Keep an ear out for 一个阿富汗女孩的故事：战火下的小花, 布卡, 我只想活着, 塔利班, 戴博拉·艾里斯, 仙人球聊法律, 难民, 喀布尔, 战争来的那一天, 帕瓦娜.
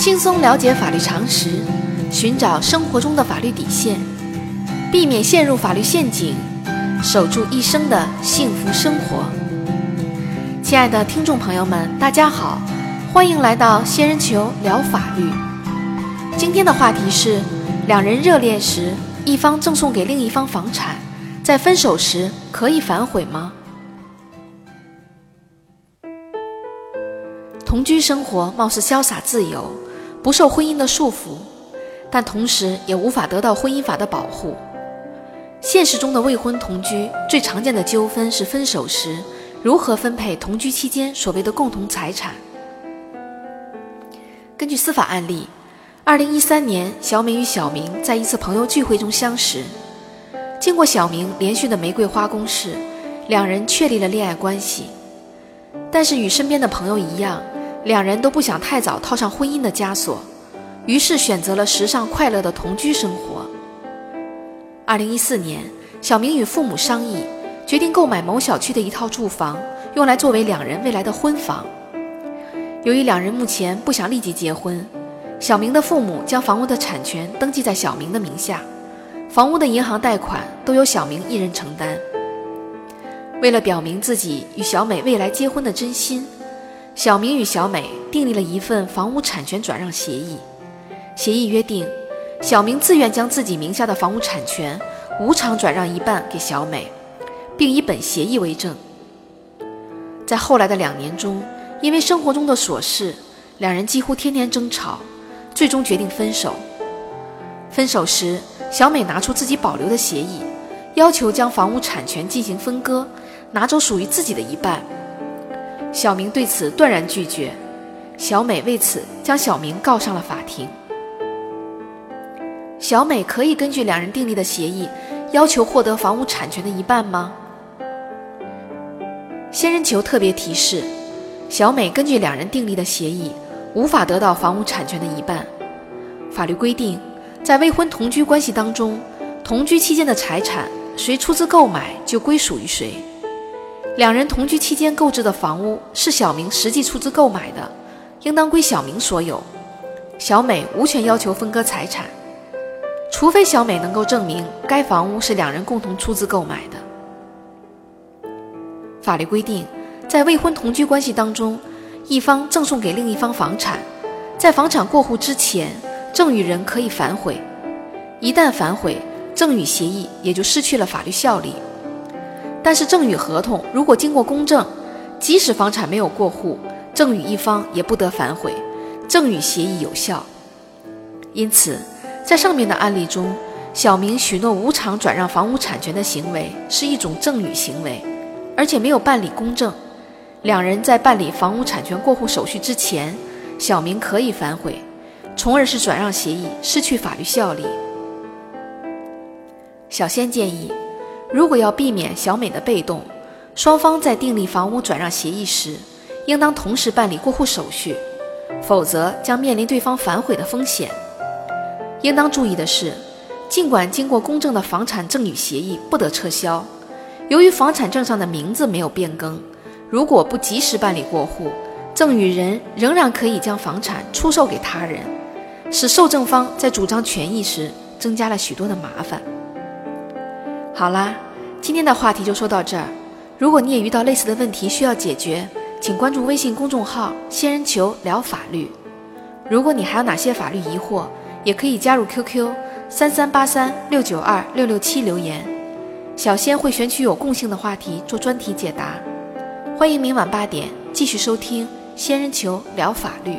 轻松了解法律常识，寻找生活中的法律底线，避免陷入法律陷阱，守住一生的幸福生活。亲爱的听众朋友们，大家好，欢迎来到仙人球聊法律。今天的话题是：两人热恋时，一方赠送给另一方房产，在分手时可以反悔吗？同居生活貌似潇洒自由，不受婚姻的束缚，但同时也无法得到婚姻法的保护。现实中的未婚同居最常见的纠纷是分手时如何分配同居期间所谓的共同财产。根据司法案例，2013 年小美与小明在一次朋友聚会中相识，经过小明连续的玫瑰花攻势，两人确立了恋爱关系。但是与身边的朋友一样，两人都不想太早套上婚姻的枷锁，于是选择了时尚快乐的同居生活。2014年，小明与父母商议，决定购买某小区的一套住房，用来作为两人未来的婚房。由于两人目前不想立即结婚，小明的父母将房屋的产权登记在小明的名下，房屋的银行贷款都由小明一人承担。为了表明自己与小美未来结婚的真心，小明与小美订立了一份房屋产权转让协议。协议约定，小明自愿将自己名下的房屋产权无偿转让一半给小美，并以本协议为证。在后来的2年中，因为生活中的琐事，两人几乎天天争吵，最终决定分手。分手时，小美拿出自己保留的协议，要求将房屋产权进行分割，拿走属于自己的一半。小明对此断然拒绝，小美为此将小明告上了法庭。小美可以根据两人订立的协议，要求获得房屋产权的一半吗？仙人球特别提示，小美根据两人订立的协议，无法得到房屋产权的一半。法律规定，在未婚同居关系当中，同居期间的财产谁出资购买就归属于谁。两人同居期间购置的房屋是小明实际出资购买的，应当归小明所有，小美无权要求分割财产，除非小美能够证明该房屋是两人共同出资购买的。法律规定，在未婚同居关系当中，一方赠送给另一方房产，在房产过户之前，赠与人可以反悔，一旦反悔，赠与协议也就失去了法律效力。但是赠与合同如果经过公证，即使房产没有过户，赠与一方也不得反悔，赠与协议有效。因此，在上面的案例中，小明许诺无偿转让房屋产权的行为是一种赠与行为，而且没有办理公证。两人在办理房屋产权过户手续之前，小明可以反悔，从而使转让协议失去法律效力。小仙建议，如果要避免小美的被动，双方在订立房屋转让协议时，应当同时办理过户手续，否则将面临对方反悔的风险。应当注意的是，尽管经过公证的房产赠与协议不得撤销，由于房产证上的名字没有变更，如果不及时办理过户，赠与人仍然可以将房产出售给他人，使受赠方在主张权益时增加了许多的麻烦。好啦，今天的话题就说到这儿。如果你也遇到类似的问题需要解决，请关注微信公众号“仙人球聊法律”。如果你还有哪些法律疑惑，也可以加入 QQ 3383692667留言，小仙会选取有共性的话题做专题解答。欢迎明晚8点继续收听“仙人球聊法律”。